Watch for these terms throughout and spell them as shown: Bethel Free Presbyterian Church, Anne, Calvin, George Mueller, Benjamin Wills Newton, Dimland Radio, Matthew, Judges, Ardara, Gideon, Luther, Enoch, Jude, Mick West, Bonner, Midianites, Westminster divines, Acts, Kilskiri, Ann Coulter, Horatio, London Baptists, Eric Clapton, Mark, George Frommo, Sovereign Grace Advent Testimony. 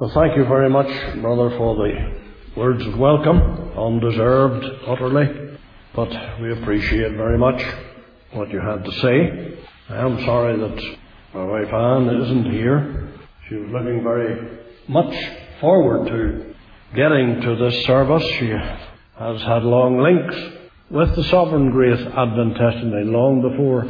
Well, thank you very much, brother, for the words of welcome, undeserved utterly, but we appreciate very much what you had to say. I am sorry that my wife Anne isn't here. She was looking very much forward to getting to this service. She has had long links with the Sovereign Grace Advent Testimony long before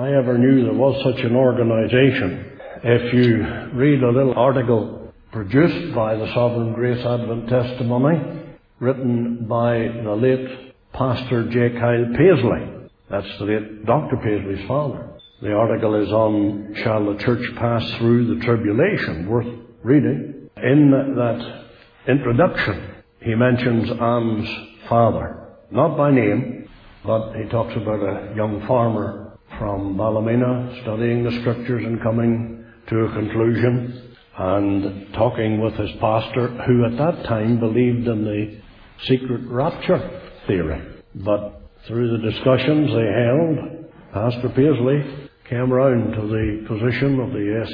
I ever knew there was such an organisation. If you read a little article produced by the Sovereign Grace Advent Testimony, written by the late Pastor J. Kyle Paisley. That's the late Dr. Paisley's father. The article is on Shall the Church Pass Through the Tribulation? Worth reading. In that introduction, he mentions Anne's father. Not by name, but he talks about a young farmer from Ballymena studying the Scriptures and coming to a conclusion, and talking with his pastor, who at that time believed in the secret rapture theory. But through the discussions they held, Pastor Paisley came round to the position of the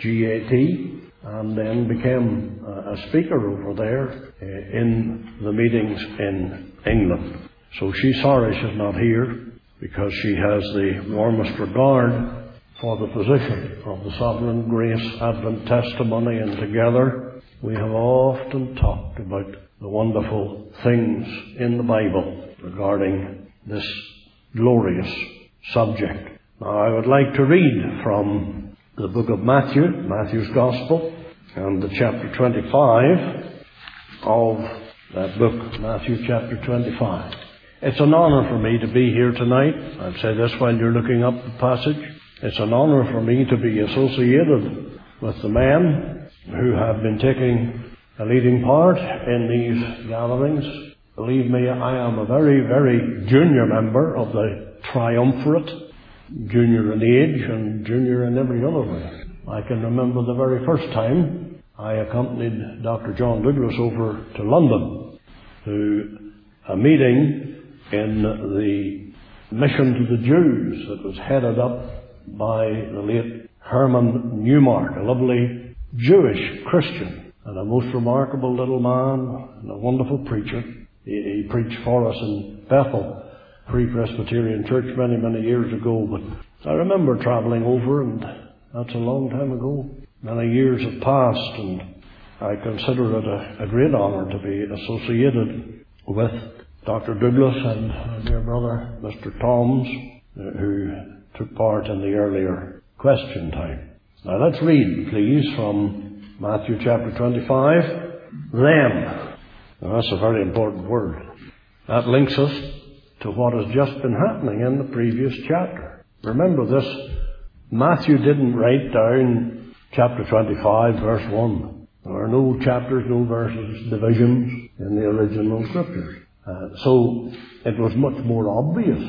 SGAT and then became a speaker over there in the meetings in England. So she's sorry she's not here, because she has the warmest regard for the position of the Sovereign Grace Advent Testimony, and together we have often talked about the wonderful things in the Bible regarding this glorious subject. Now, I would like to read from the book of Matthew, Matthew's Gospel, and the chapter 25 of that book, Matthew chapter 25. It's an honour for me to be here tonight. I'd say this while you're looking up the passage. It's an honour for me to be associated with the men who have been taking a leading part in these gatherings. Believe me, I am a very, very junior member of the triumvirate, junior in age and junior in every other way. I can remember the very first time I accompanied Dr. John Douglas over to London to a meeting in the Mission to the Jews that was headed up by the late Herman Newmark, a lovely Jewish Christian and a most remarkable little man and a wonderful preacher. He preached for us in Bethel Free Presbyterian Church many, many years ago. But I remember travelling over, and that's a long time ago. Many years have passed, and I consider it a great honour to be associated with Dr. Douglas and my dear brother Mr. Toms, who took part in the earlier question time. Now let's read, please, from Matthew chapter 25. Then. Now that's a very important word. That links us to what has just been happening in the previous chapter. Remember this, Matthew didn't write down chapter 25, verse 1. There are no chapters, no verses, divisions in the original Scriptures. So it was much more obvious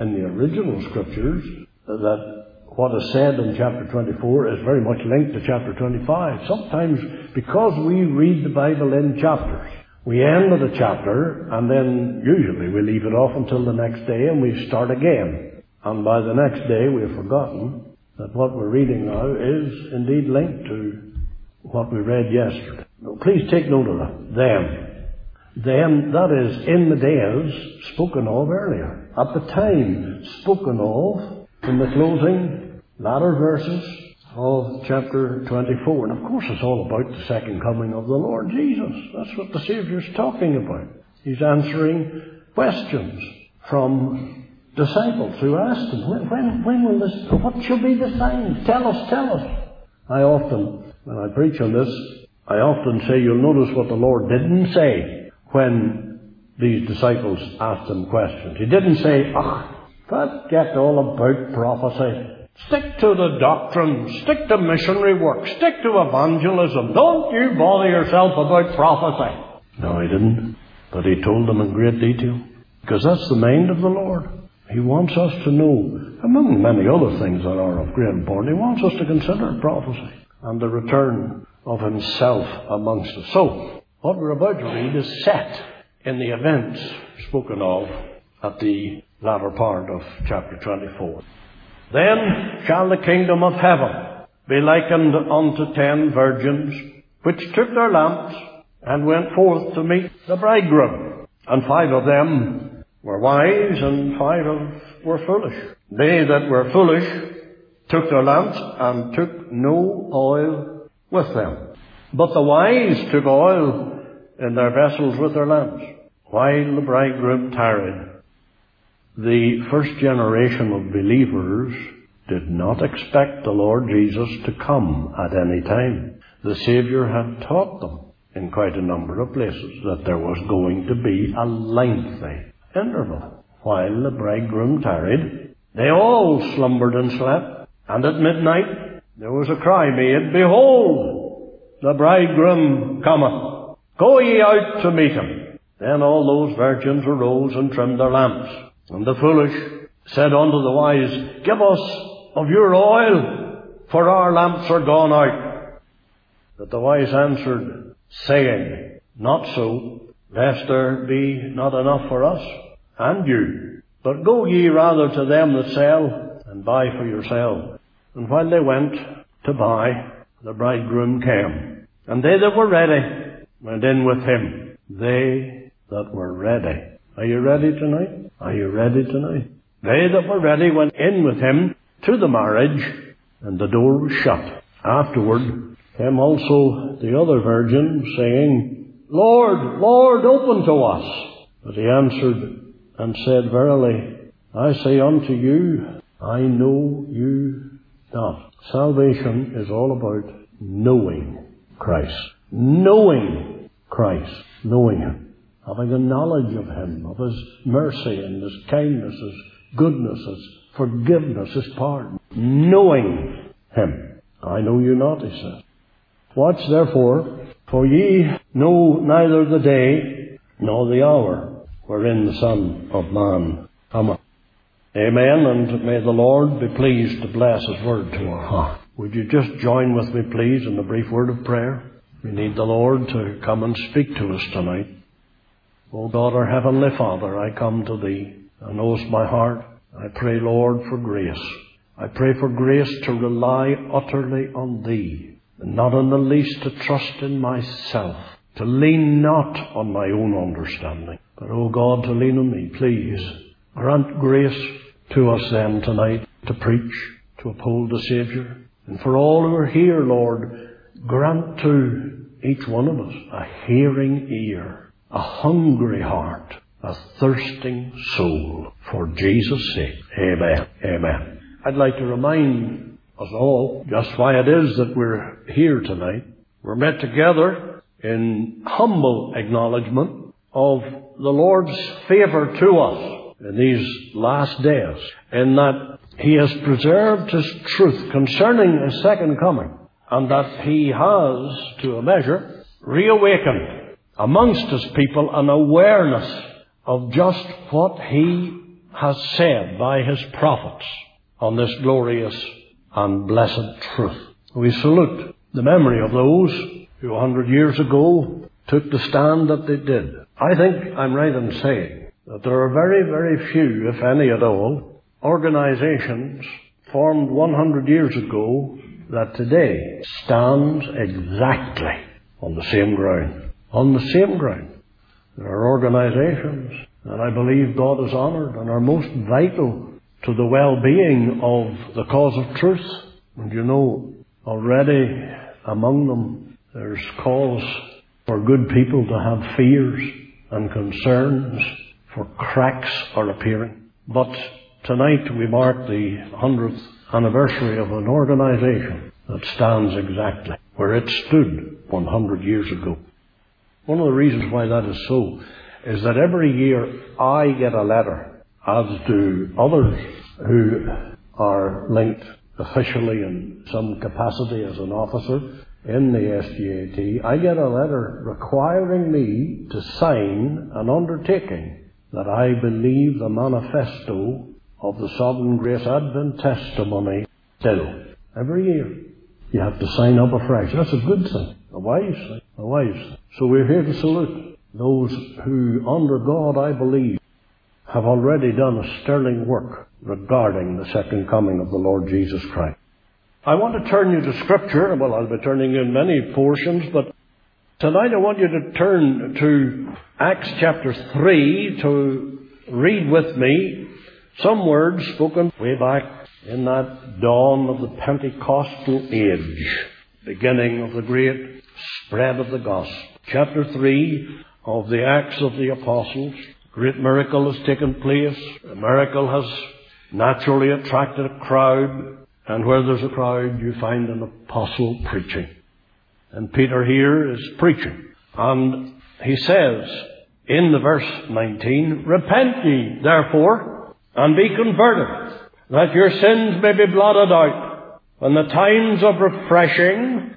in the original Scriptures that what is said in chapter 24 is very much linked to chapter 25. Sometimes, because we read the Bible in chapters, we end at a chapter, and then usually we leave it off until the next day and we start again. And by the next day we have forgotten that what we're reading now is indeed linked to what we read yesterday. Now, please take note of that. Then, that is, in the days spoken of earlier. At the time spoken of in the closing latter verses of chapter 24. And of course it's all about the second coming of the Lord Jesus. That's what the Saviour's talking about. He's answering questions from disciples who asked him, when will this, what shall be the sign? Tell us. I often, when I preach on this, I often say, you'll notice what the Lord didn't say when these disciples asked him questions. He didn't say, forget all about prophecy. Stick to the doctrine. Stick to missionary work. Stick to evangelism. Don't you bother yourself about prophecy. No, he didn't. But he told them in great detail. Because that's the mind of the Lord. He wants us to know, among many other things that are of great importance, he wants us to consider prophecy and the return of himself amongst us. So, what we're about to read is set in the events spoken of at the latter part of chapter 24. Then shall the kingdom of heaven be likened unto 10 virgins, which took their lamps and went forth to meet the bridegroom. And five of them were wise, and five were foolish. They that were foolish took their lamps and took no oil with them. But the wise took oil in their vessels with their lamps, while the bridegroom tarried. The first generation of believers did not expect the Lord Jesus to come at any time. The Saviour had taught them in quite a number of places that there was going to be a lengthy interval while the bridegroom tarried. They all slumbered and slept, and at midnight there was a cry made, "Behold, the bridegroom cometh, go ye out to meet him." Then all those virgins arose and trimmed their lamps, and the foolish said unto the wise, "Give us of your oil, for our lamps are gone out." But the wise answered, saying, "Not so, lest there be not enough for us and you. But go ye rather to them that sell, and buy for yourselves." And while they went to buy, the bridegroom came. And they that were ready went in with him. They that were ready. Are you ready tonight? Are you ready tonight? They that were ready went in with him to the marriage, and the door was shut. Afterward came also the other virgin, saying, "Lord, Lord, open to us." But he answered and said, "Verily, I say unto you, I know you not." Salvation is all about knowing Christ. Knowing Christ. Knowing him. Having a knowledge of him, of his mercy and his kindness, his goodness, his forgiveness, his pardon. Knowing him. "I know you not," he says. "Watch therefore, for ye know neither the day nor the hour wherein the Son of Man cometh." Amen, and may the Lord be pleased to bless his word to our heart. Would you just join with me, please, in a brief word of prayer? We need the Lord to come and speak to us tonight. O God, our heavenly Father, I come to thee and knowest my heart. I pray, Lord, for grace. I pray for grace to rely utterly on thee, and not in the least to trust in myself, to lean not on my own understanding. But, O God, to lean on me, please. Grant grace to us then tonight to preach, to uphold the Saviour. And for all who are here, Lord, grant to each one of us a hearing ear, a hungry heart, a thirsting soul. For Jesus' sake. Amen. Amen. I'd like to remind us all just why it is that we're here tonight. We're met together in humble acknowledgement of the Lord's favour to us in these last days, in that he has preserved his truth concerning his second coming, and that he has, to a measure, reawakened amongst his people an awareness of just what he has said by his prophets on this glorious and blessed truth. We salute the memory of those who 100 years ago took the stand that they did. I think I'm right in saying that there are very, very few, if any at all, organisations formed 100 years ago that today stands exactly on the same ground. On the same ground. There are organisations that I believe God has honoured and are most vital to the well-being of the cause of truth. And you know, already among them there's cause for good people to have fears and concerns, for cracks are appearing. But tonight we mark the 100th anniversary of an organisation that stands exactly where it stood 100 years ago. One of the reasons why that is so is that every year I get a letter, as do others who are linked officially in some capacity as an officer in the SGAT, I get a letter requiring me to sign an undertaking that I believe the manifesto of the Sovereign Grace Advent Testimony still. Every year you have to sign up afresh. That's a good thing. A wise thing. A wise thing. So we're here to salute those who, under God, I believe, have already done a sterling work regarding the second coming of the Lord Jesus Christ. I want to turn you to Scripture. Well, I'll be turning in many portions, but tonight I want you to turn to Acts chapter 3 to read with me some words spoken way back in that dawn of the Pentecostal age, beginning of the great spread of the gospel. Chapter 3 of the Acts of the Apostles. A great miracle has taken place. A miracle has naturally attracted a crowd. And where there's a crowd, you find an apostle preaching. And Peter here is preaching. And he says in the verse 19, "Repent ye, therefore, and be converted, that your sins may be blotted out, when the times of refreshing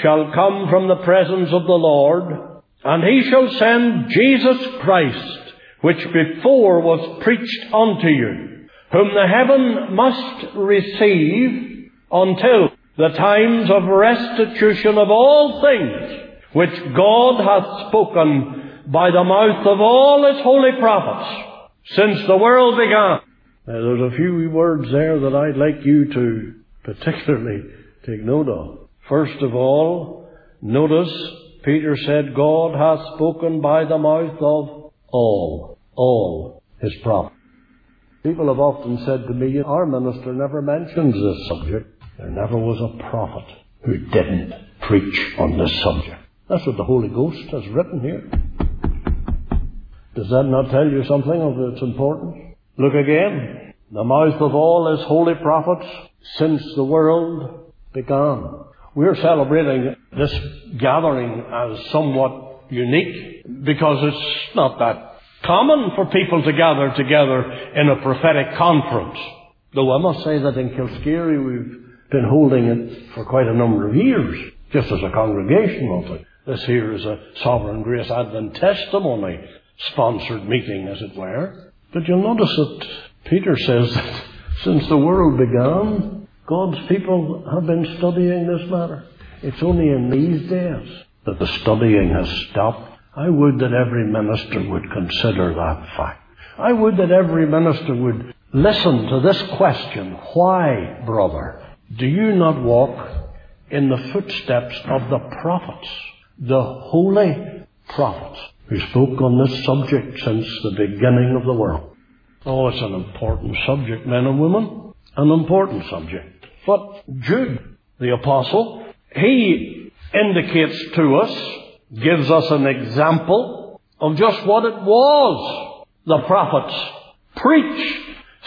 shall come from the presence of the Lord, and he shall send Jesus Christ, which before was preached unto you, whom the heaven must receive until the times of restitution of all things, which God hath spoken by the mouth of all his holy prophets, since the world began." Now, there's a few words there that I'd like you to particularly take note of. First of all, notice Peter said, God hath spoken by the mouth of all his prophets. People have often said to me, our minister never mentions this subject. There never was a prophet who didn't preach on this subject. That's what the Holy Ghost has written here. Does that not tell you something of its importance? Look again. The mouth of all his holy prophets since the world began. We're celebrating this gathering as somewhat unique because it's not that common for people to gather together in a prophetic conference. Though I must say that in Kilskiri we've been holding it for quite a number of years, just as a congregational thing. This here is a Sovereign Grace Advent Testimony sponsored meeting, as it were. But you'll notice that Peter says that since the world began, God's people have been studying this matter. It's only in these days that the studying has stopped. I would that every minister would consider that fact. I would that every minister would listen to this question. Why, brother, do you not walk in the footsteps of the prophets, the holy prophets, who spoke on this subject since the beginning of the world? Oh, it's an important subject, men and women. An important subject. But Jude, the apostle, he indicates to us, gives us an example of just what it was the prophets preached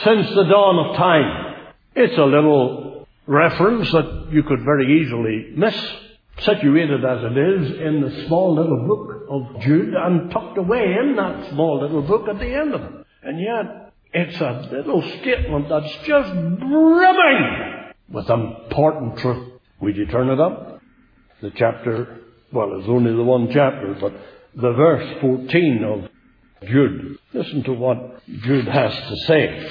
since the dawn of time. It's a little reference that you could very easily miss, situated as it is in the small little book of Jude and tucked away in that small little book at the end of it. And yet, it's a little statement that's just brimming with important truth. Would you turn it up? The chapter, well, it's only the one chapter, but the verse 14 of Jude. Listen to what Jude has to say.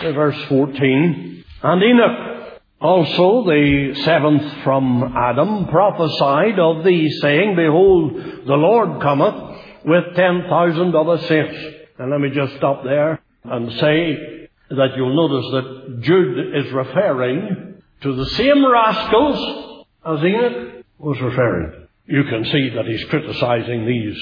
Verse 14. "And Enoch also, the seventh from Adam, prophesied of thee, saying, Behold, the Lord cometh with 10,000 of his saints." And let me just stop there and say that you'll notice that Jude is referring to the same rascals as Enoch was referring to. You can see that he's criticizing these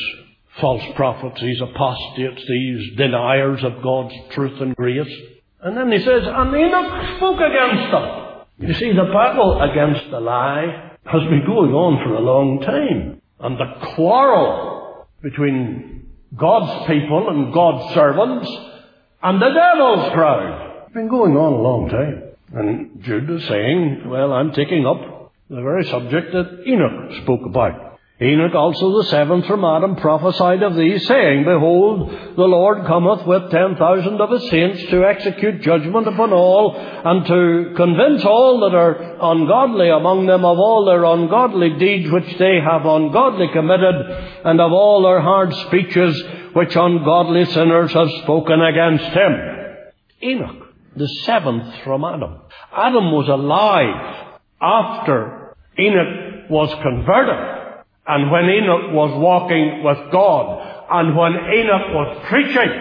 false prophets, these apostates, these deniers of God's truth and grace. And then he says, and Enoch spoke against them. You see, the battle against the lie has been going on for a long time. And the quarrel between God's people and God's servants and the devil's crowd. It's been going on a long time. And Jude is saying, well, I'm taking up the very subject that Enoch spoke about. "Enoch also the seventh from Adam prophesied of thee, saying, Behold, the Lord cometh with 10,000 of his saints to execute judgment upon all, and to convince all that are ungodly among them of all their ungodly deeds which they have ungodly committed, and of all their hard speeches which ungodly sinners have spoken against him." Enoch, the seventh from Adam. Adam was alive after Enoch was converted, and when Enoch was walking with God, and when Enoch was preaching.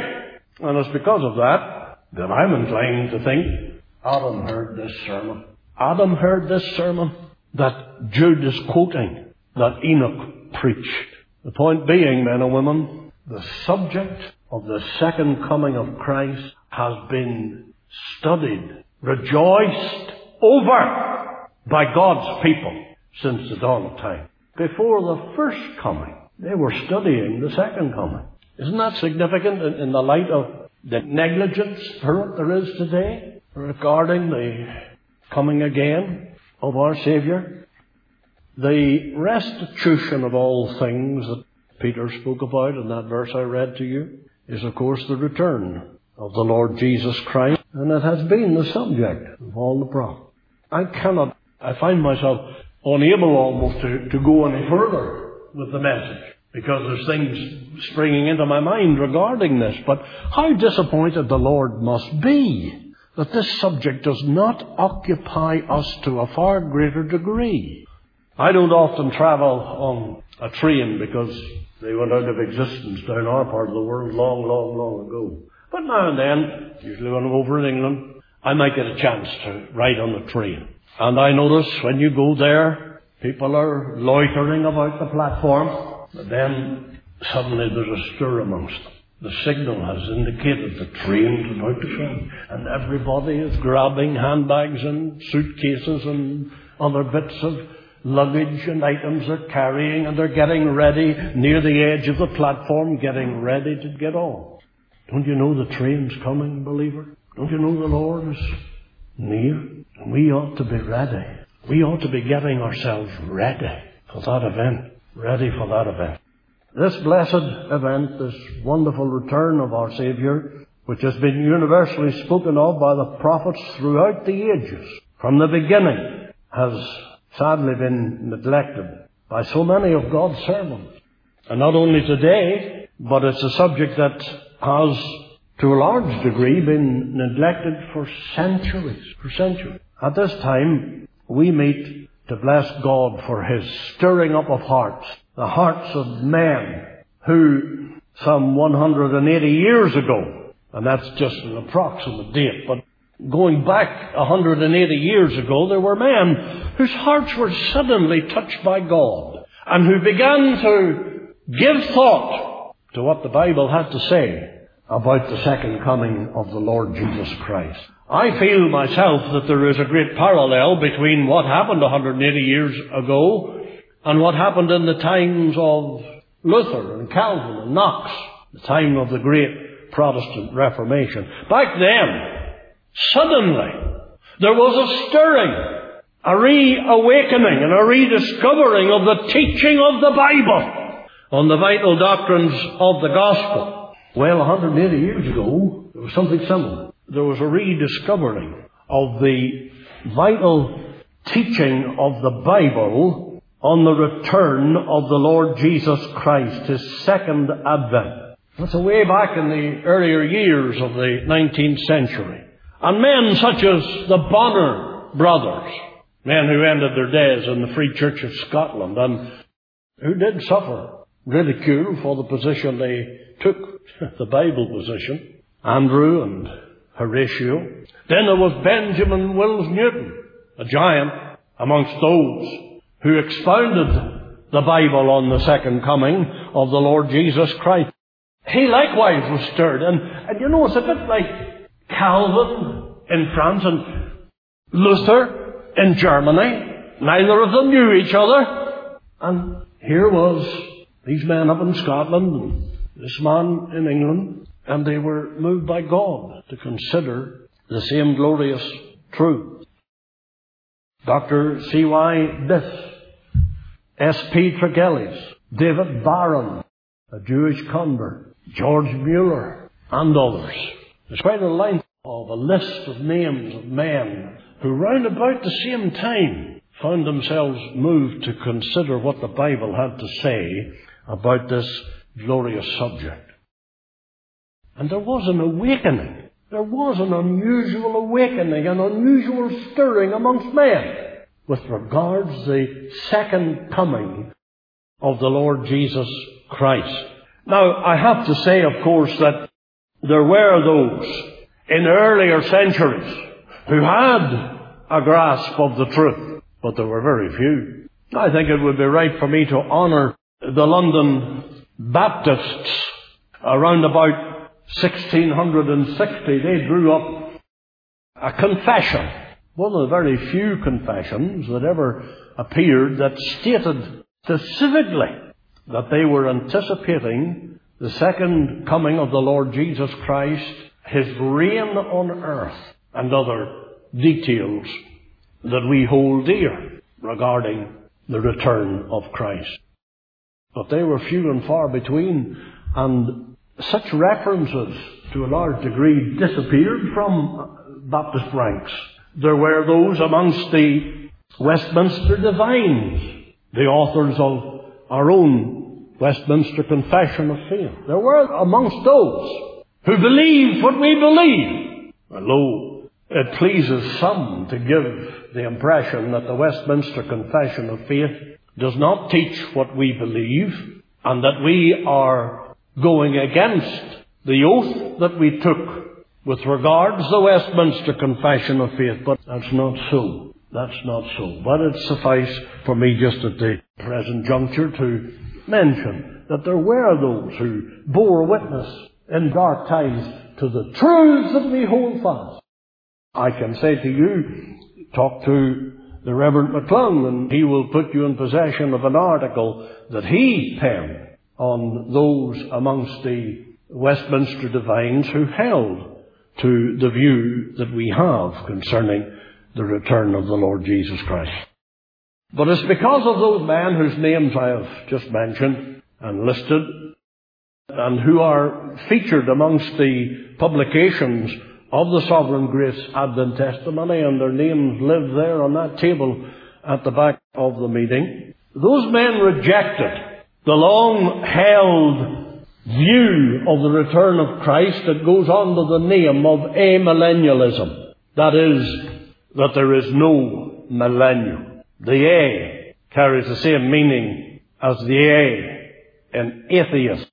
And it's because of that that I'm inclined to think Adam heard this sermon. Adam heard this sermon that Jude is quoting, that Enoch preached. The point being, men and women, the subject of the second coming of Christ has been studied, rejoiced over by God's people since the dawn of time. Before the first coming, they were studying the second coming. Isn't that significant in the light of the negligence current there is today regarding the coming again of our Saviour? The restitution of all things that Peter spoke about in that verse I read to you is, of course, the return of the Lord Jesus Christ. And it has been the subject of all the prophets. I find myself unable almost to go any further with the message, because there's things springing into my mind regarding this. But how disappointed the Lord must be that this subject does not occupy us to a far greater degree. I don't often travel on a train because they went out of existence down our part of the world long, long, long ago. But now and then, usually when I'm over in England, I might get a chance to ride on the train. And I notice when you go there, people are loitering about the platform, but then suddenly there's a stir amongst them. The signal has indicated the train's about to come, and everybody is grabbing handbags and suitcases and other bits of luggage and items they're carrying, and they're getting ready near the edge of the platform, getting ready to get on. Don't you know the train's coming, believer? Don't you know the Lord is near? We ought to be ready. We ought to be getting ourselves ready for that event. Ready for that event. This blessed event, this wonderful return of our Saviour, which has been universally spoken of by the prophets throughout the ages, from the beginning, has sadly been neglected by so many of God's servants. And not only today, but it's a subject that has, to a large degree, been neglected for centuries. At this time, we meet to bless God for His stirring up of hearts, the hearts of men who, some 180 years ago, and that's just an approximate date, but going back 180 years ago, there were men whose hearts were suddenly touched by God, and who began to give thought to what the Bible had to say about the second coming of the Lord Jesus Christ. I feel myself that there is a great parallel between what happened 180 years ago and what happened in the times of Luther and Calvin and Knox, the time of the great Protestant Reformation. Back then, suddenly, there was a stirring, a reawakening and a rediscovering of the teaching of the Bible on the vital doctrines of the gospel. Well, 180 years ago, there was something similar. There was a rediscovering of the vital teaching of the Bible on the return of the Lord Jesus Christ, His second advent. That's way back in the earlier years of the 19th century. And men such as the Bonner brothers, men who ended their days in the Free Church of Scotland, and who did suffer ridicule for the position they took, the Bible position, Andrew and Horatio. Then there was Benjamin Wills Newton, a giant amongst those who expounded the Bible on the second coming of the Lord Jesus Christ. He likewise was stirred. And you know, it's a bit like Calvin in France and Luther in Germany. Neither of them knew each other. And here was these men up in Scotland and this man in England, and they were moved by God to consider the same glorious truth. Dr. C.Y. Biff, S.P. Tregellis, David Barron, a Jewish convert, George Mueller, and others. There's quite a length of a list of names of men who round about the same time found themselves moved to consider what the Bible had to say about this glorious subject. And there was an awakening. There was an unusual awakening, an unusual stirring amongst men with regards to the second coming of the Lord Jesus Christ. Now, I have to say, of course, that there were those in earlier centuries who had a grasp of the truth, but there were very few. I think it would be right for me to honour the London Baptists around about 1660. They drew up a confession, one of the very few confessions that ever appeared, that stated specifically that they were anticipating the second coming of the Lord Jesus Christ, His reign on earth, and other details that we hold dear regarding the return of Christ. But they were few and far between, and such references to a large degree disappeared from Baptist ranks. There were those amongst the Westminster divines, the authors of our own Westminster Confession of Faith. There were amongst those who believed what we believe. And lo, it pleases some to give the impression that the Westminster Confession of Faith does not teach what we believe, and that we are going against the oath that we took with regards to the Westminster Confession of Faith. But that's not so. That's not so. But it suffices for me just at the present juncture to mention that there were those who bore witness in dark times to the truths that we hold fast. I can say to you, talk to the Reverend McClung, and he will put you in possession of an article that he penned on those amongst the Westminster divines who held to the view that we have concerning the return of the Lord Jesus Christ. But it's because of those men whose names I have just mentioned and listed, and who are featured amongst the publications of the Sovereign Grace Advent Testimony, and their names live there on that table at the back of the meeting. Those men rejected the long-held view of the return of Christ that goes under the name of amillennialism. That is, that there is no millennium. The A carries the same meaning as the A in atheist.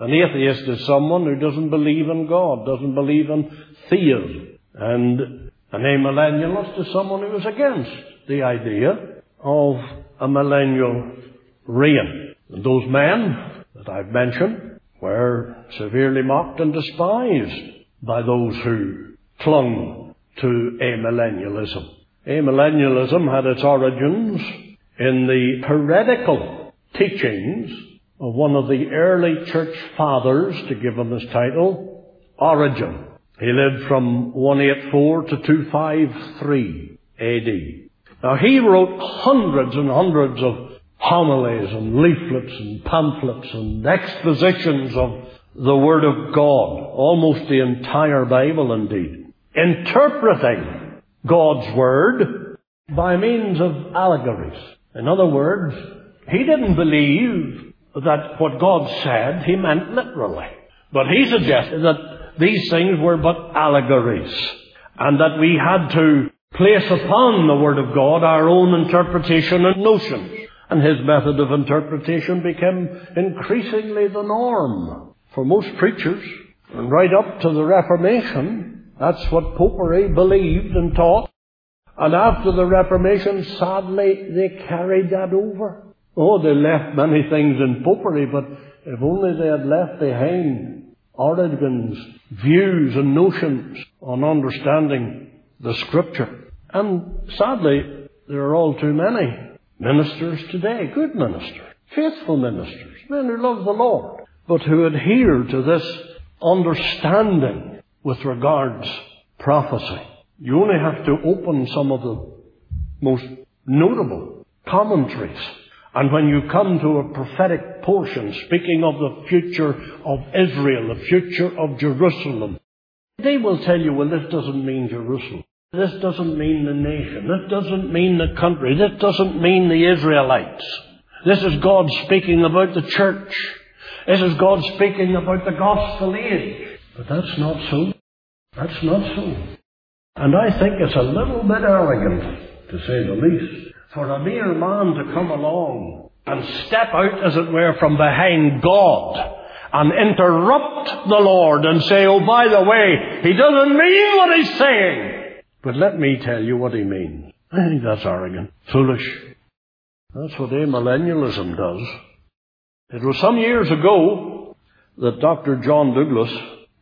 An atheist is someone who doesn't believe in God, doesn't believe in theism. And an amillennialist is someone who is against the idea of a millennial reign. And those men that I've mentioned were severely mocked and despised by those who clung to amillennialism. Amillennialism had its origins in the heretical teachings of one of the early church fathers, to give him his title, Origen. He lived from 184 to 253 A.D. Now, he wrote hundreds and hundreds of homilies and leaflets and pamphlets and expositions of the Word of God, almost the entire Bible indeed, interpreting God's Word by means of allegories. In other words, he didn't believe that what God said he meant literally, but he suggested that these things were but allegories, and that we had to place upon the Word of God our own interpretation and notions. And his method of interpretation became increasingly the norm for most preachers. And right up to the Reformation, that's what Popery believed and taught. And after the Reformation, sadly, they carried that over. Oh, they left many things in Popery, but if only they had left behind Origen's views and notions on understanding the Scripture. And sadly, there are all too many ministers today, good ministers, faithful ministers, men who love the Lord, but who adhere to this understanding with regards prophecy. You only have to open some of the most notable commentaries, and when you come to a prophetic portion speaking of the future of Israel, the future of Jerusalem, they will tell you, well, this doesn't mean Jerusalem. This doesn't mean the nation. This doesn't mean the country. This doesn't mean the Israelites. This is God speaking about the church. This is God speaking about the gospel age. But that's not so. That's not so. And I think it's a little bit arrogant, to say the least, for a mere man to come along and step out, as it were, from behind God and interrupt the Lord and say, oh, by the way, he doesn't mean what he's saying. But let me tell you what he means. I think that's arrogant, foolish. That's what amillennialism does. It was some years ago that Dr. John Douglas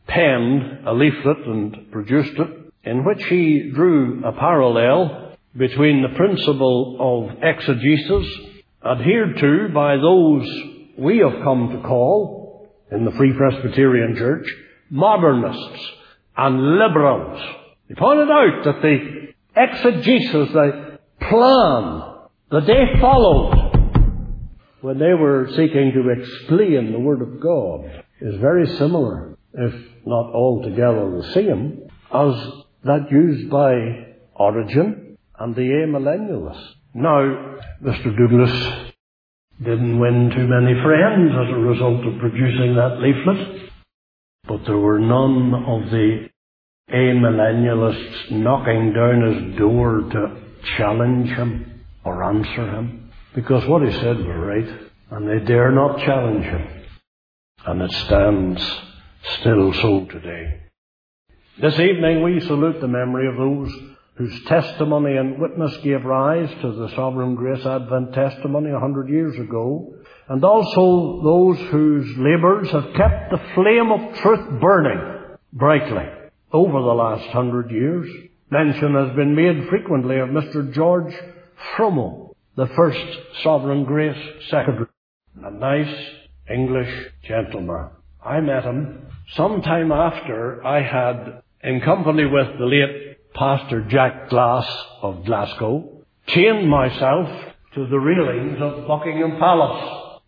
penned a leaflet and produced it, in which he drew a parallel between the principle of exegesis adhered to by those we have come to call, in the Free Presbyterian Church, modernists and liberals. He pointed out that the exegesis, the plan that they followed when they were seeking to explain the Word of God, is very similar, if not altogether the same, as that used by Origen and the amillennialists. Now, Mr. Douglas didn't win too many friends as a result of producing that leaflet, but there were none of the amillennialists knocking down his door to challenge him or answer him, because what he said was right, and they dare not challenge him. And it stands still so today. This evening we salute the memory of those whose testimony and witness gave rise to the Sovereign Grace Advent Testimony 100 years ago, and also those whose labours have kept the flame of truth burning brightly over the last 100 years. Mention has been made frequently of Mr. George Frommo, the first Sovereign Grace Secretary, a nice English gentleman. I met him some time after I had, in company with the late Pastor Jack Glass of Glasgow, chained myself to the railings of Buckingham Palace,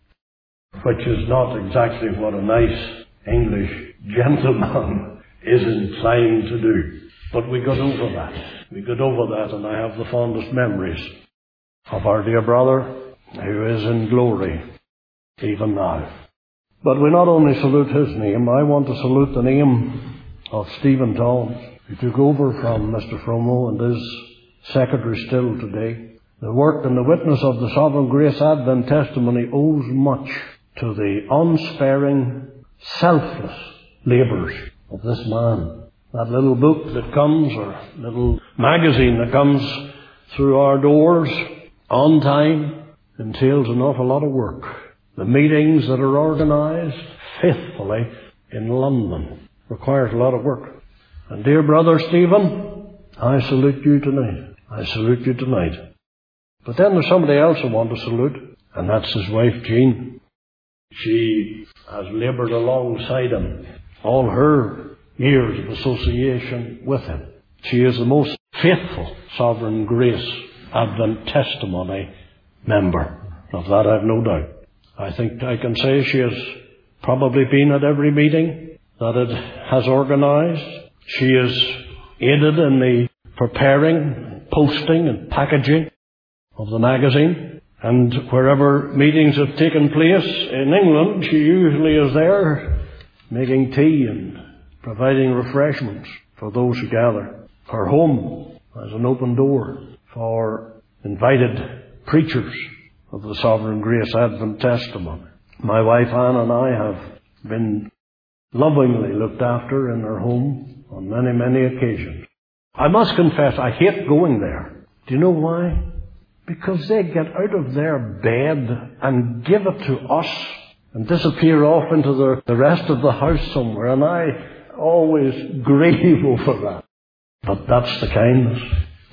which is not exactly what a nice English gentleman is inclined to do. But we got over that. We got over that, and I have the fondest memories of our dear brother who is in glory even now. But we not only salute his name, I want to salute the name of Stephen Toms, who took over from Mr. Frommo and is secretary still today. The work and the witness of the Sovereign Grace Advent Testimony owes much to the unsparing, selfless labours of this man. That little book that comes, or little magazine that comes through our doors on time, entails an awful lot of work. The meetings that are organised faithfully in London requires a lot of work. And dear brother Stephen, I salute you tonight. I salute you tonight. But then there's somebody else I want to salute, and that's his wife Jean. She has laboured alongside him all her years of association with him. She is the most faithful Sovereign Grace Advent Testimony member. Of that I've no doubt. I think I can say she has probably been at every meeting that it has organised. She has aided in the preparing, posting and packaging of the magazine. And wherever meetings have taken place in England, she usually is there making tea and providing refreshments for those who gather. Her home as an open door for invited preachers of the Sovereign Grace Advent Testimony. My wife Anne and I have been lovingly looked after in her home on many, many occasions. I must confess, I hate going there. Do you know why? Because they get out of their bed and give it to us and disappear off into the rest of the house somewhere, and I always grieve over that. But that's the kindness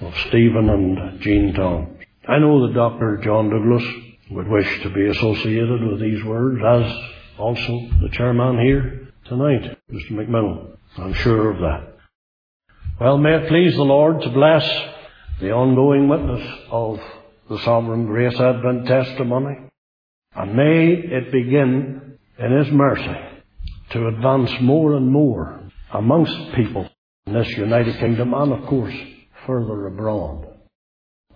of Stephen and Jean Toms. I know that Dr. John Douglas would wish to be associated with these words, as also the chairman here tonight, Mr. McMillan. I'm sure of that. Well, may it please the Lord to bless the ongoing witness of the Sovereign Grace Advent Testimony, and may it begin in His mercy to advance more and more amongst people in this United Kingdom, and of course further abroad.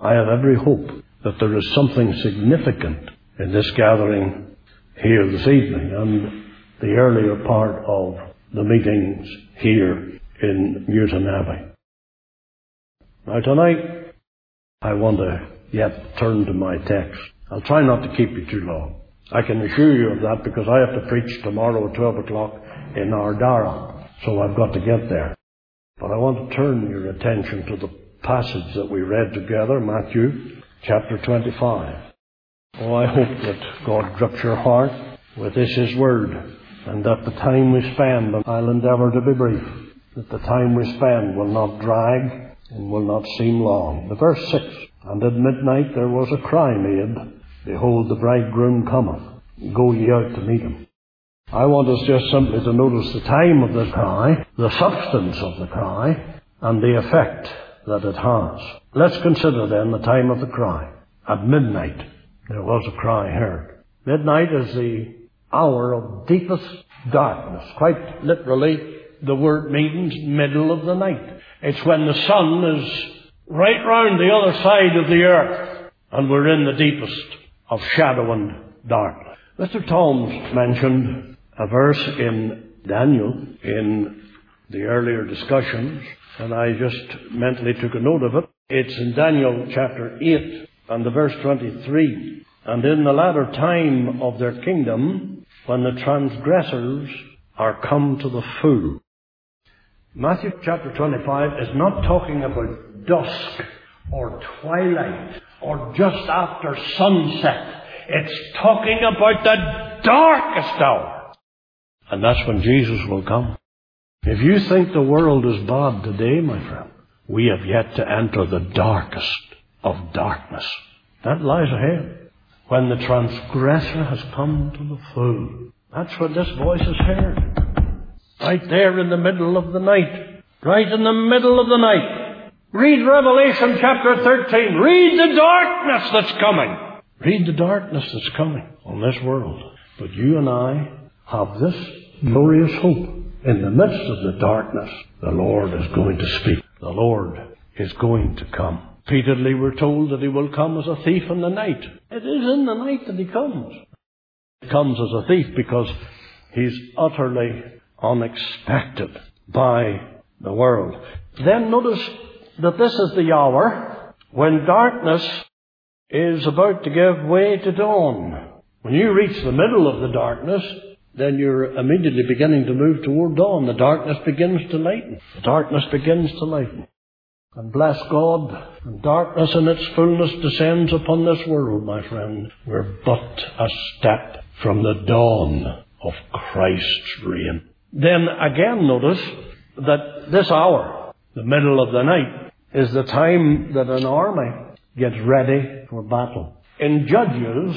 I have every hope that there is something significant in this gathering here this evening and the earlier part of the meetings here in Newton Abbey. Now tonight I want to yet turn to my text. I'll try not to keep you too long. I can assure you of that, because I have to preach tomorrow at 12 o'clock in Ardara, so I've got to get there. But I want to turn your attention to the passage that we read together, Matthew chapter 25. Oh, I hope that God grips your heart with this His Word, and that the time we spend, and I'll endeavour to be brief, that the time we spend will not drag and will not seem long. The verse 6, And at midnight there was a cry made, Behold, the bridegroom cometh, go ye out to meet him. I want us just simply to notice the time of the cry, the substance of the cry, and the effect that it has. Let's consider then the time of the cry. At midnight there was a cry heard. Midnight is the hour of deepest darkness. Quite literally, the word means middle of the night. It's when the sun is right round the other side of the earth, and we're in the deepest of shadow and darkness. Mr. Toms mentioned a verse in Daniel in the earlier discussions, and I just mentally took a note of it. It's in Daniel chapter 8 and the verse 23. And in the latter time of their kingdom, when the transgressors are come to the full. Matthew chapter 25 is not talking about dusk or twilight or just after sunset. It's talking about the darkest hour. And that's when Jesus will come. If you think the world is bad today, my friend, we have yet to enter the darkest of darkness. That lies ahead. When the transgressor has come to the full. That's when this voice is heard. Right there in the middle of the night. Right in the middle of the night. Read Revelation chapter 13. Read the darkness that's coming. Read the darkness that's coming on this world. But you and I have this glorious hope. In the midst of the darkness, the Lord is going to speak. The Lord is going to come. Repeatedly we're told that He will come as a thief in the night. It is in the night that He comes. He comes as a thief because He's utterly unexpected by the world. Then notice that this is the hour when darkness is about to give way to dawn. When you reach the middle of the darkness, then you're immediately beginning to move toward dawn. The darkness begins to lighten. The darkness begins to lighten. And bless God, and darkness in its fullness descends upon this world, my friend. We're but a step from the dawn of Christ's reign. Then again notice that this hour, the middle of the night, is the time that an army gets ready for battle. In Judges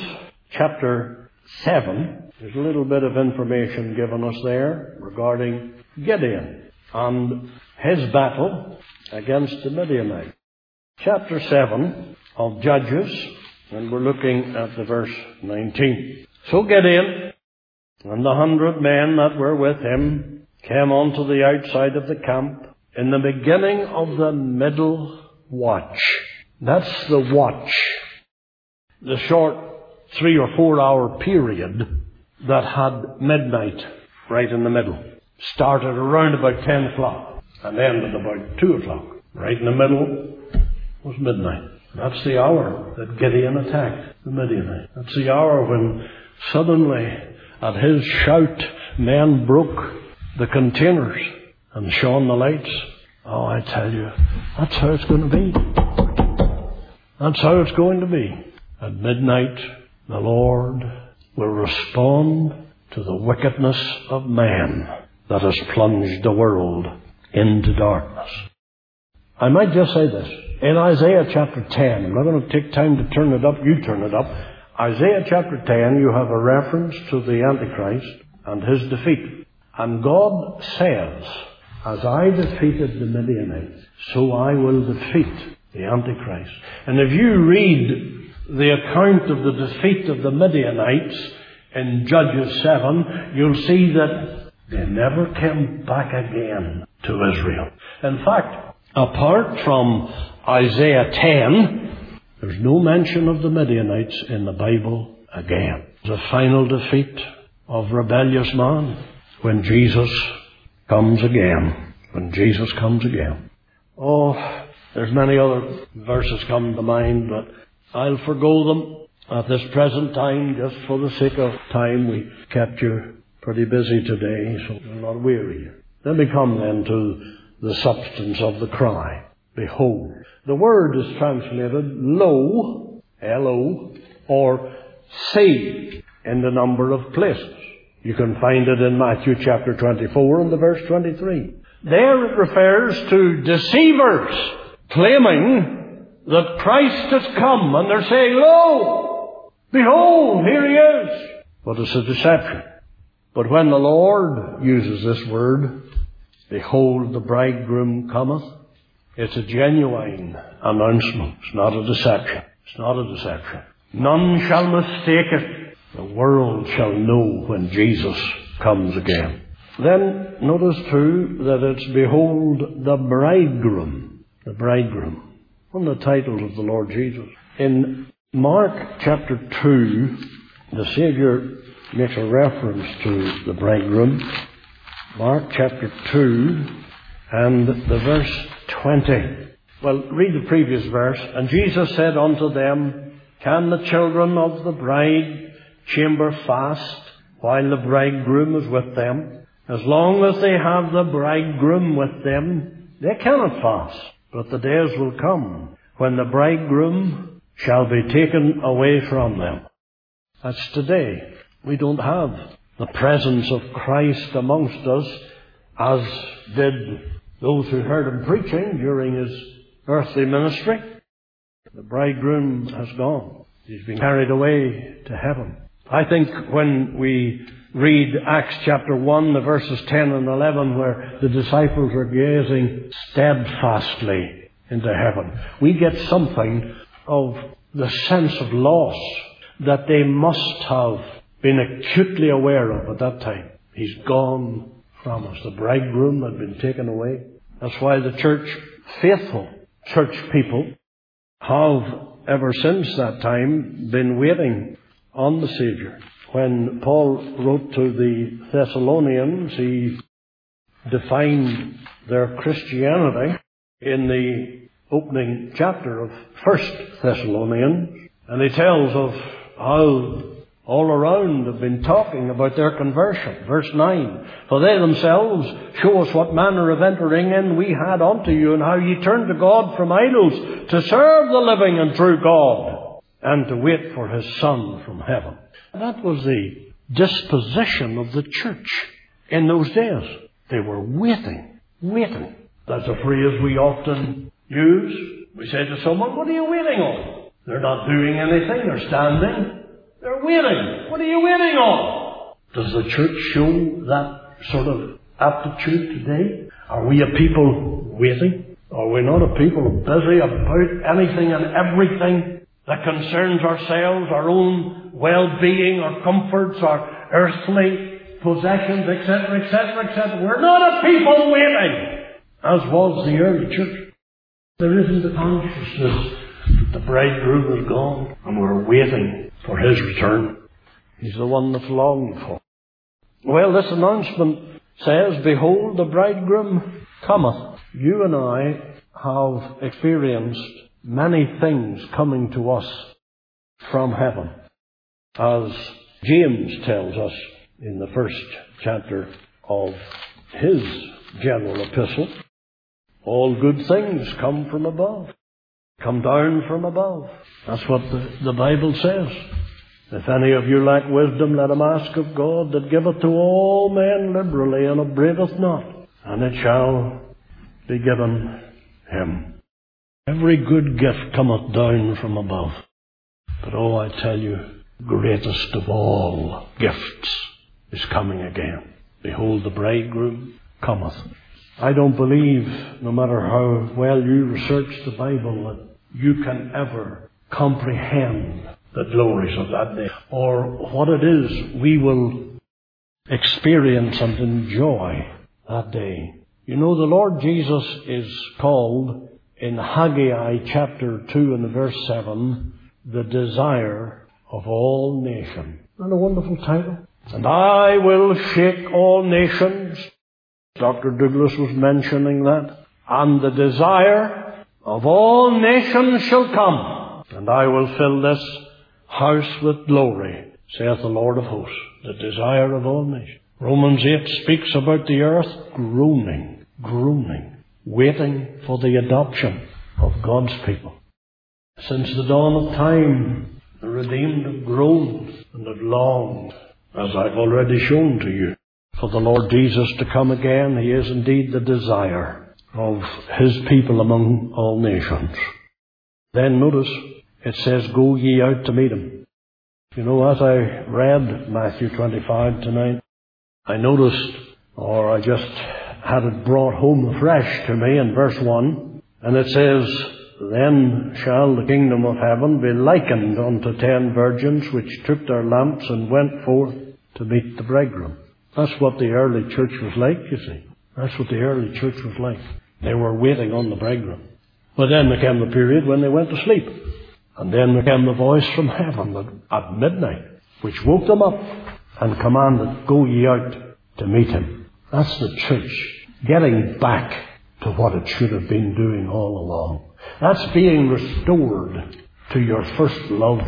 chapter 7, there's a little bit of information given us there regarding Gideon and his battle against the Midianites. Chapter 7 of Judges, and we're looking at the verse 19. So Gideon and the 100 men that were with him came unto the outside of the camp in the beginning of the middle watch. That's the watch, the short 3 or 4 hour period that had midnight right in the middle. Started around about 10 o'clock and ended about 2 o'clock. Right in the middle was midnight. That's the hour that Gideon attacked the Midianites. That's the hour when suddenly at his shout men broke the containers and shone the lights. Oh, I tell you, that's how it's going to be. That's how it's going to be. At midnight, the Lord will respond to the wickedness of man that has plunged the world into darkness. I might just say this. In Isaiah chapter 10, I'm not going to take time to turn it up. You turn it up. Isaiah chapter 10, you have a reference to the Antichrist and his defeat. And God says, As I defeated the Midianites, so I will defeat the Antichrist. And if you read the account of the defeat of the Midianites in Judges 7, you'll see that they never came back again to Israel. In fact, apart from Isaiah 10, there's no mention of the Midianites in the Bible again. The final defeat of rebellious man when Jesus comes again. When Jesus comes again. Oh, there's many other verses come to mind, but I'll forgo them at this present time just for the sake of time. We kept you pretty busy today, so we'll not weary you. Let me come then to the substance of the cry. Behold. The word is translated lo, L-O, or see in the number of places. You can find it in Matthew chapter 24 and the verse 23. There it refers to deceivers claiming that Christ has come, and they're saying, lo, behold, here he is. But it's a deception. But when the Lord uses this word, behold, the bridegroom cometh, it's a genuine announcement. It's not a deception. It's not a deception. None shall mistake it. The world shall know when Jesus comes again. Then notice too that it's behold the bridegroom. The bridegroom. One of the titles of the Lord Jesus. In Mark chapter 2, the Saviour makes a reference to the bridegroom. Mark chapter 2 and the verse 20. Well, read the previous verse. And Jesus said unto them, can the children of the bride chamber fast while the bridegroom is with them? As long as they have the bridegroom with them, they cannot fast. But the days will come when the bridegroom shall be taken away from them. That's today. We don't have the presence of Christ amongst us as did those who heard him preaching during his earthly ministry. The bridegroom has gone. He's been carried away to heaven. I think when we read Acts chapter 1, the verses 10 and 11, where the disciples are gazing steadfastly into heaven, we get something of the sense of loss that they must have been acutely aware of at that time. He's gone from us. The bridegroom had been taken away. That's why the church, faithful church people, have ever since that time been waiting on the Saviour. When Paul wrote to the Thessalonians, he defined their Christianity in the opening chapter of 1 Thessalonians, and he tells of how all around have been talking about their conversion. Verse 9. For they themselves show us what manner of entering in we had unto you, and how ye turned to God from idols to serve the living and true God, and to wait for his Son from heaven. That was the disposition of the church in those days. They were waiting. Waiting. That's a phrase we often use. We say to someone, what are you waiting on? They're not doing anything. They're standing. They're waiting. What are you waiting on? Does the church show that sort of aptitude today? Are we a people waiting? Are we not a people busy about anything and everything that concerns ourselves, our own well-being, our comforts, our earthly possessions, etc., etc., etc.? We're not a people waiting, as was the early church. There isn't the consciousness that the bridegroom is gone and we're waiting for his return. He's the one that's longed for. Well, this announcement says, behold, the bridegroom cometh. You and I have experienced many things coming to us from heaven. As James tells us in the first chapter of his general epistle, all good things come from above. Come down from above. That's what the Bible says. If any of you lack wisdom, let him ask of God, that giveth to all men liberally, and upbraideth not, and it shall be given him. Every good gift cometh down from above. But oh, I tell you, greatest of all gifts is coming again. Behold, the bridegroom cometh. I don't believe, no matter how well you research the Bible, that you can ever comprehend the glories of that day, or what it is we will experience and enjoy that day. You know, the Lord Jesus is called in Haggai chapter 2 and verse 7, the desire of all nations. Isn't that a wonderful title? And I will shake all nations. Dr. Douglas was mentioning that. And the desire of all nations shall come, and I will fill this house with glory, saith the Lord of hosts. The desire of all nations. Romans 8 speaks about the earth groaning, groaning. waiting for the adoption of God's people. Since the dawn of time, the redeemed have groaned and have longed, as I've already shown to you, for the Lord Jesus to come again. He is indeed the desire of his people among all nations. Then notice, it says, go ye out to meet him. You know, as I read Matthew 25 tonight, I noticed, or I just had it brought home afresh to me in verse 1, and it says, then shall the kingdom of heaven be likened unto 10 virgins which took their lamps and went forth to meet the bridegroom. That's what the early church was like, you see. That's what the early church was like. They were waiting on the bridegroom. But then there came the period when they went to sleep. And then there came the voice from heaven at midnight, which woke them up and commanded, go ye out to meet him. That's the church getting back to what it should have been doing all along. That's being restored to your first love.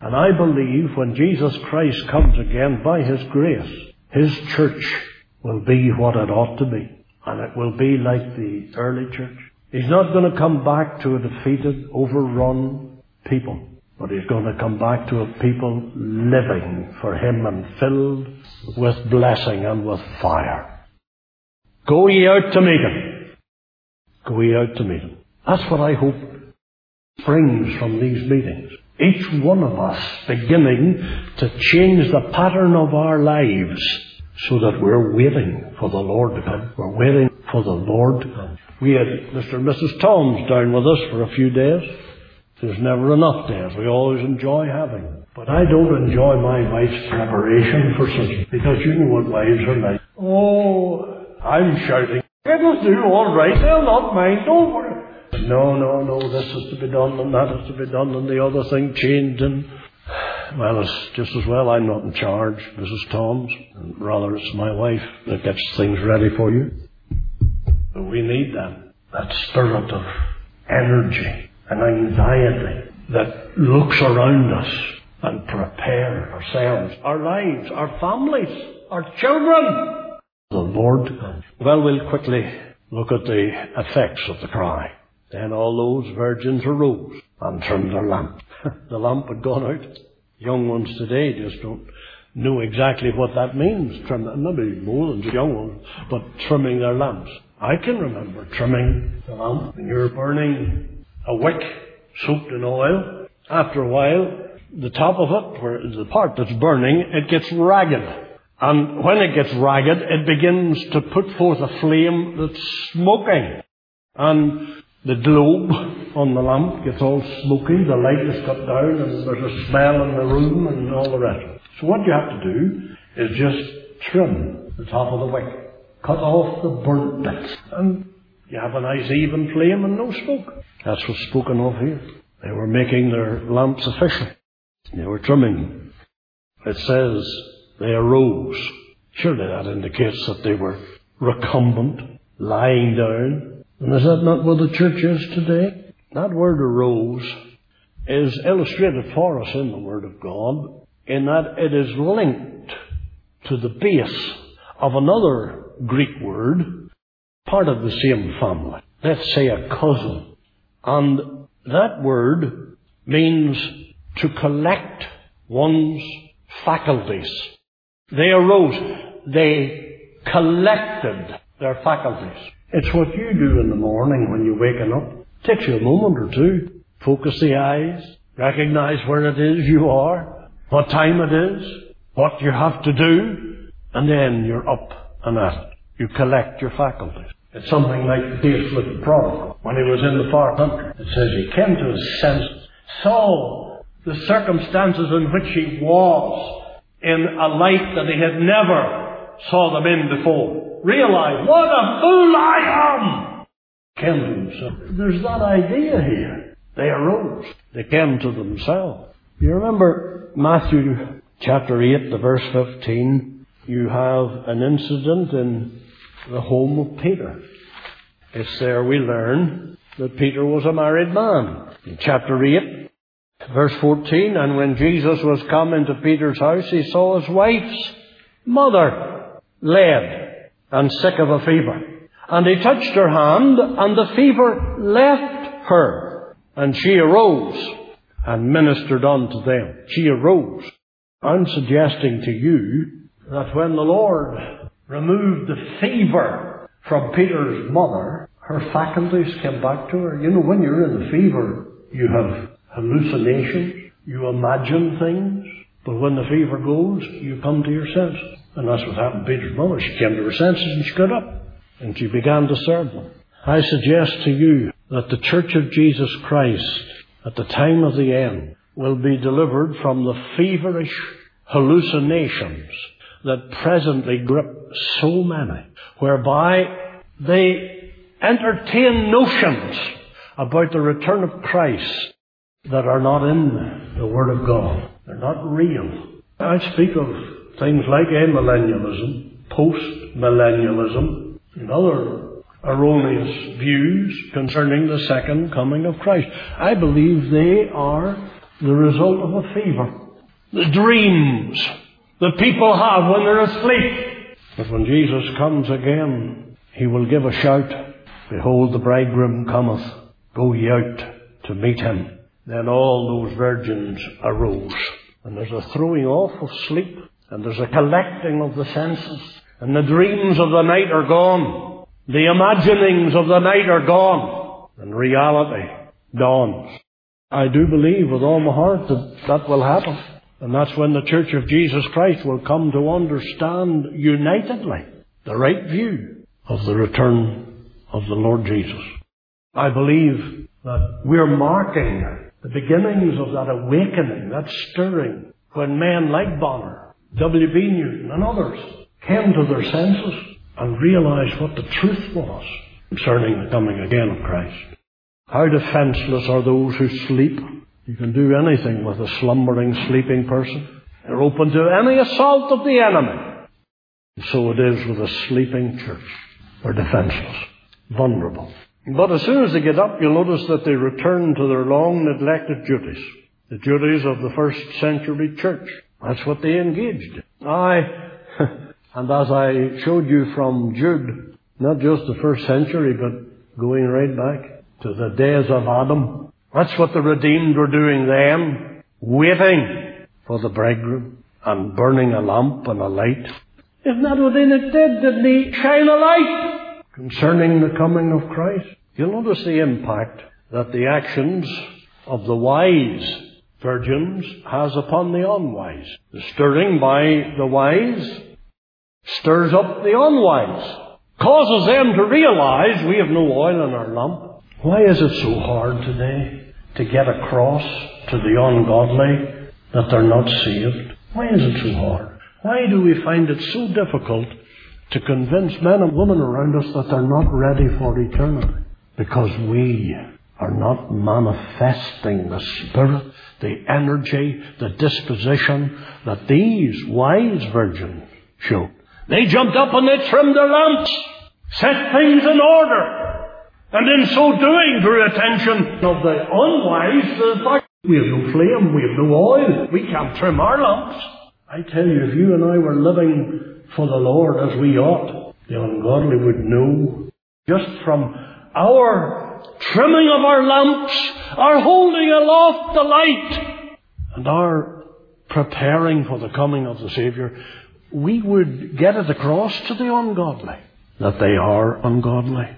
And I believe when Jesus Christ comes again, by his grace, his church will be what it ought to be. And it will be like the early church. He's not going to come back to a defeated, overrun people. But he's going to come back to a people living for him and filled with blessing and with fire. Go ye out to meet him. Go ye out to meet him. That's what I hope springs from these meetings. Each one of us beginning to change the pattern of our lives so that we're waiting for the Lord to come. We're waiting for the Lord to come. We had Mr. and Mrs. Toms down with us for a few days. There's never enough days. We always enjoy having them. But I don't enjoy my wife's preparation for such, because you know what wives are like. Oh, I'm shouting, it'll do all right, they'll not mind, don't worry. No, this is to be done and that is to be done and the other thing changed, and well, it's just as well I'm not in charge, Mrs. Toms, and rather it's my wife that gets things ready for you. But we need that spirit of energy and anxiety that looks around us and prepares ourselves, our lives, our families, our children. The Lord. Well, we'll quickly look at the effects of the cry. Then all those virgins arose and trimmed their lamp. The lamp had gone out. Young ones today just don't know exactly what that means. Maybe more than just young ones, but trimming their lamps. I can remember trimming the lamp when you're burning a wick soaked in oil. After a while, the top of it, where the part that's burning, it gets ragged. And when it gets ragged, it begins to put forth a flame that's smoking. And the globe on the lamp gets all smoky, the light is cut down, and there's a smell in the room and all the rest of it. So what you have to do is just trim the top of the wick, cut off the burnt bits, and you have a nice even flame and no smoke. That's what's spoken of here. They were making their lamps official. They were trimming them. It says they arose. Surely that indicates that they were recumbent, lying down. And is that not what the church is today? That word arose is illustrated for us in the Word of God, in that it is linked to the base of another Greek word, part of the same family. Let's say a cousin. And that word means to collect one's faculties. They arose. They collected their faculties. It's what you do in the morning when you're waking up. It takes you a moment or two. Focus the eyes. Recognize where it is you are. What time it is. What you have to do. And then you're up and at it. You collect your faculties. It's something like the prodigal. When he was in the far country, it says he came to his senses. Saw the circumstances in which he was in a light that he had never saw them in before. Realize what a fool I am. Came to himself. There's that idea here. They arose. They came to themselves. You remember Matthew chapter 8, the verse 15. You have an incident in the home of Peter. It's there we learn that Peter was a married man. In chapter 8, verse 14, and when Jesus was come into Peter's house, he saw his wife's mother laid and sick of a fever. And he touched her hand, and the fever left her. And she arose and ministered unto them. She arose. I'm suggesting to you that when the Lord removed the fever from Peter's mother, her faculties came back to her. You know, when you're in the fever, you have hallucinations. You imagine things. But when the fever goes, you come to your senses. And that's what happened to Peter's mother. She came to her senses and stood up. And she began to serve them. I suggest to you that the Church of Jesus Christ, at the time of the end, will be delivered from the feverish hallucinations that presently grip so many, whereby they entertain notions about the return of Christ that are not in the Word of God. They're not real. I speak of things like amillennialism, post-millennialism, and other erroneous views concerning the second coming of Christ. I believe they are the result of a fever. The dreams that people have when they're asleep. But when Jesus comes again, he will give a shout, "Behold, the bridegroom cometh, go ye out to meet him." Then all those virgins arose. And there's a throwing off of sleep, and there's a collecting of the senses. And the dreams of the night are gone. The imaginings of the night are gone. And reality dawns. I do believe with all my heart that that will happen. And that's when the Church of Jesus Christ will come to understand unitedly the right view of the return of the Lord Jesus. I believe that we're marking the beginnings of that awakening, that stirring, when men like Bonner, W.B. Newton and others came to their senses and realized what the truth was concerning the coming again of Christ. How defenseless are those who sleep. You can do anything with a slumbering, sleeping person. They're open to any assault of the enemy. And so it is with a sleeping church. They're defenseless, vulnerable. But as soon as they get up, you'll notice that they return to their long-neglected duties, the duties of the first-century church. That's what they engaged in. And as I showed you from Jude, not just the first century, but going right back to the days of Adam. That's what the redeemed were doing then, waiting for the bridegroom and burning a lamp and a light. Isn't that what Enoch did? Didn't he shine a light concerning the coming of Christ? You'll notice the impact that the actions of the wise virgins has upon the unwise. The stirring by the wise stirs up the unwise, causes them to realize we have no oil in our lamp. Why is it so hard today to get across to the ungodly that they're not saved? Why is it so hard? Why do we find it so difficult to convince men and women around us that they're not ready for eternity? Because we are not manifesting the spirit, the energy, the disposition that these wise virgins show. They jumped up and they trimmed their lamps, set things in order, and in so doing drew attention of the unwise to the fact we have no flame, we have no oil, we can't trim our lamps. I tell you, if you and I were living for the Lord as we ought, the ungodly would know just from our trimming of our lamps, our holding aloft the light, and our preparing for the coming of the Saviour, we would get it across to the ungodly that they are ungodly.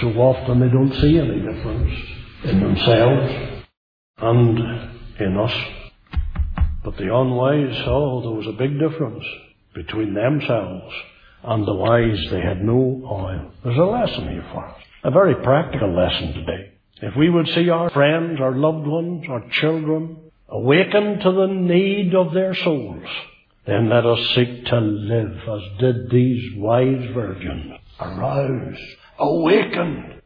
So often they don't see any difference in themselves and in us. But the unwise saw there was a big difference between themselves and the wise. They had no oil. There's a lesson here for us, a very practical lesson today. If we would see our friends, our loved ones, our children awakened to the need of their souls, then let us seek to live as did these wise virgins, aroused, awakened,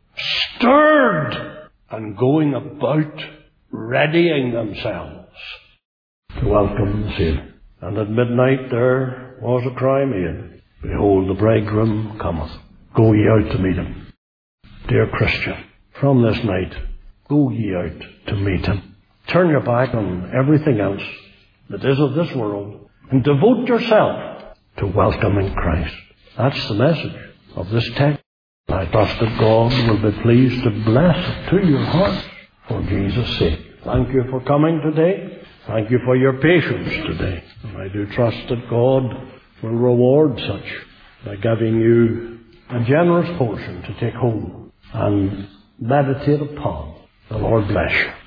stirred, and going about readying themselves to welcome the Savior. And at midnight there was a cry made, "Behold, the bridegroom cometh, go ye out to meet him." Dear Christian, from this night, go ye out to meet him. Turn your back on everything else that is of this world, and devote yourself to welcoming Christ. That's the message of this text. Protestant God will be pleased to bless to your hearts for Jesus' sake. Thank you for coming today. Thank you for your patience today. And I do trust that God will reward such by giving you a generous portion to take home and meditate upon. The Lord bless you.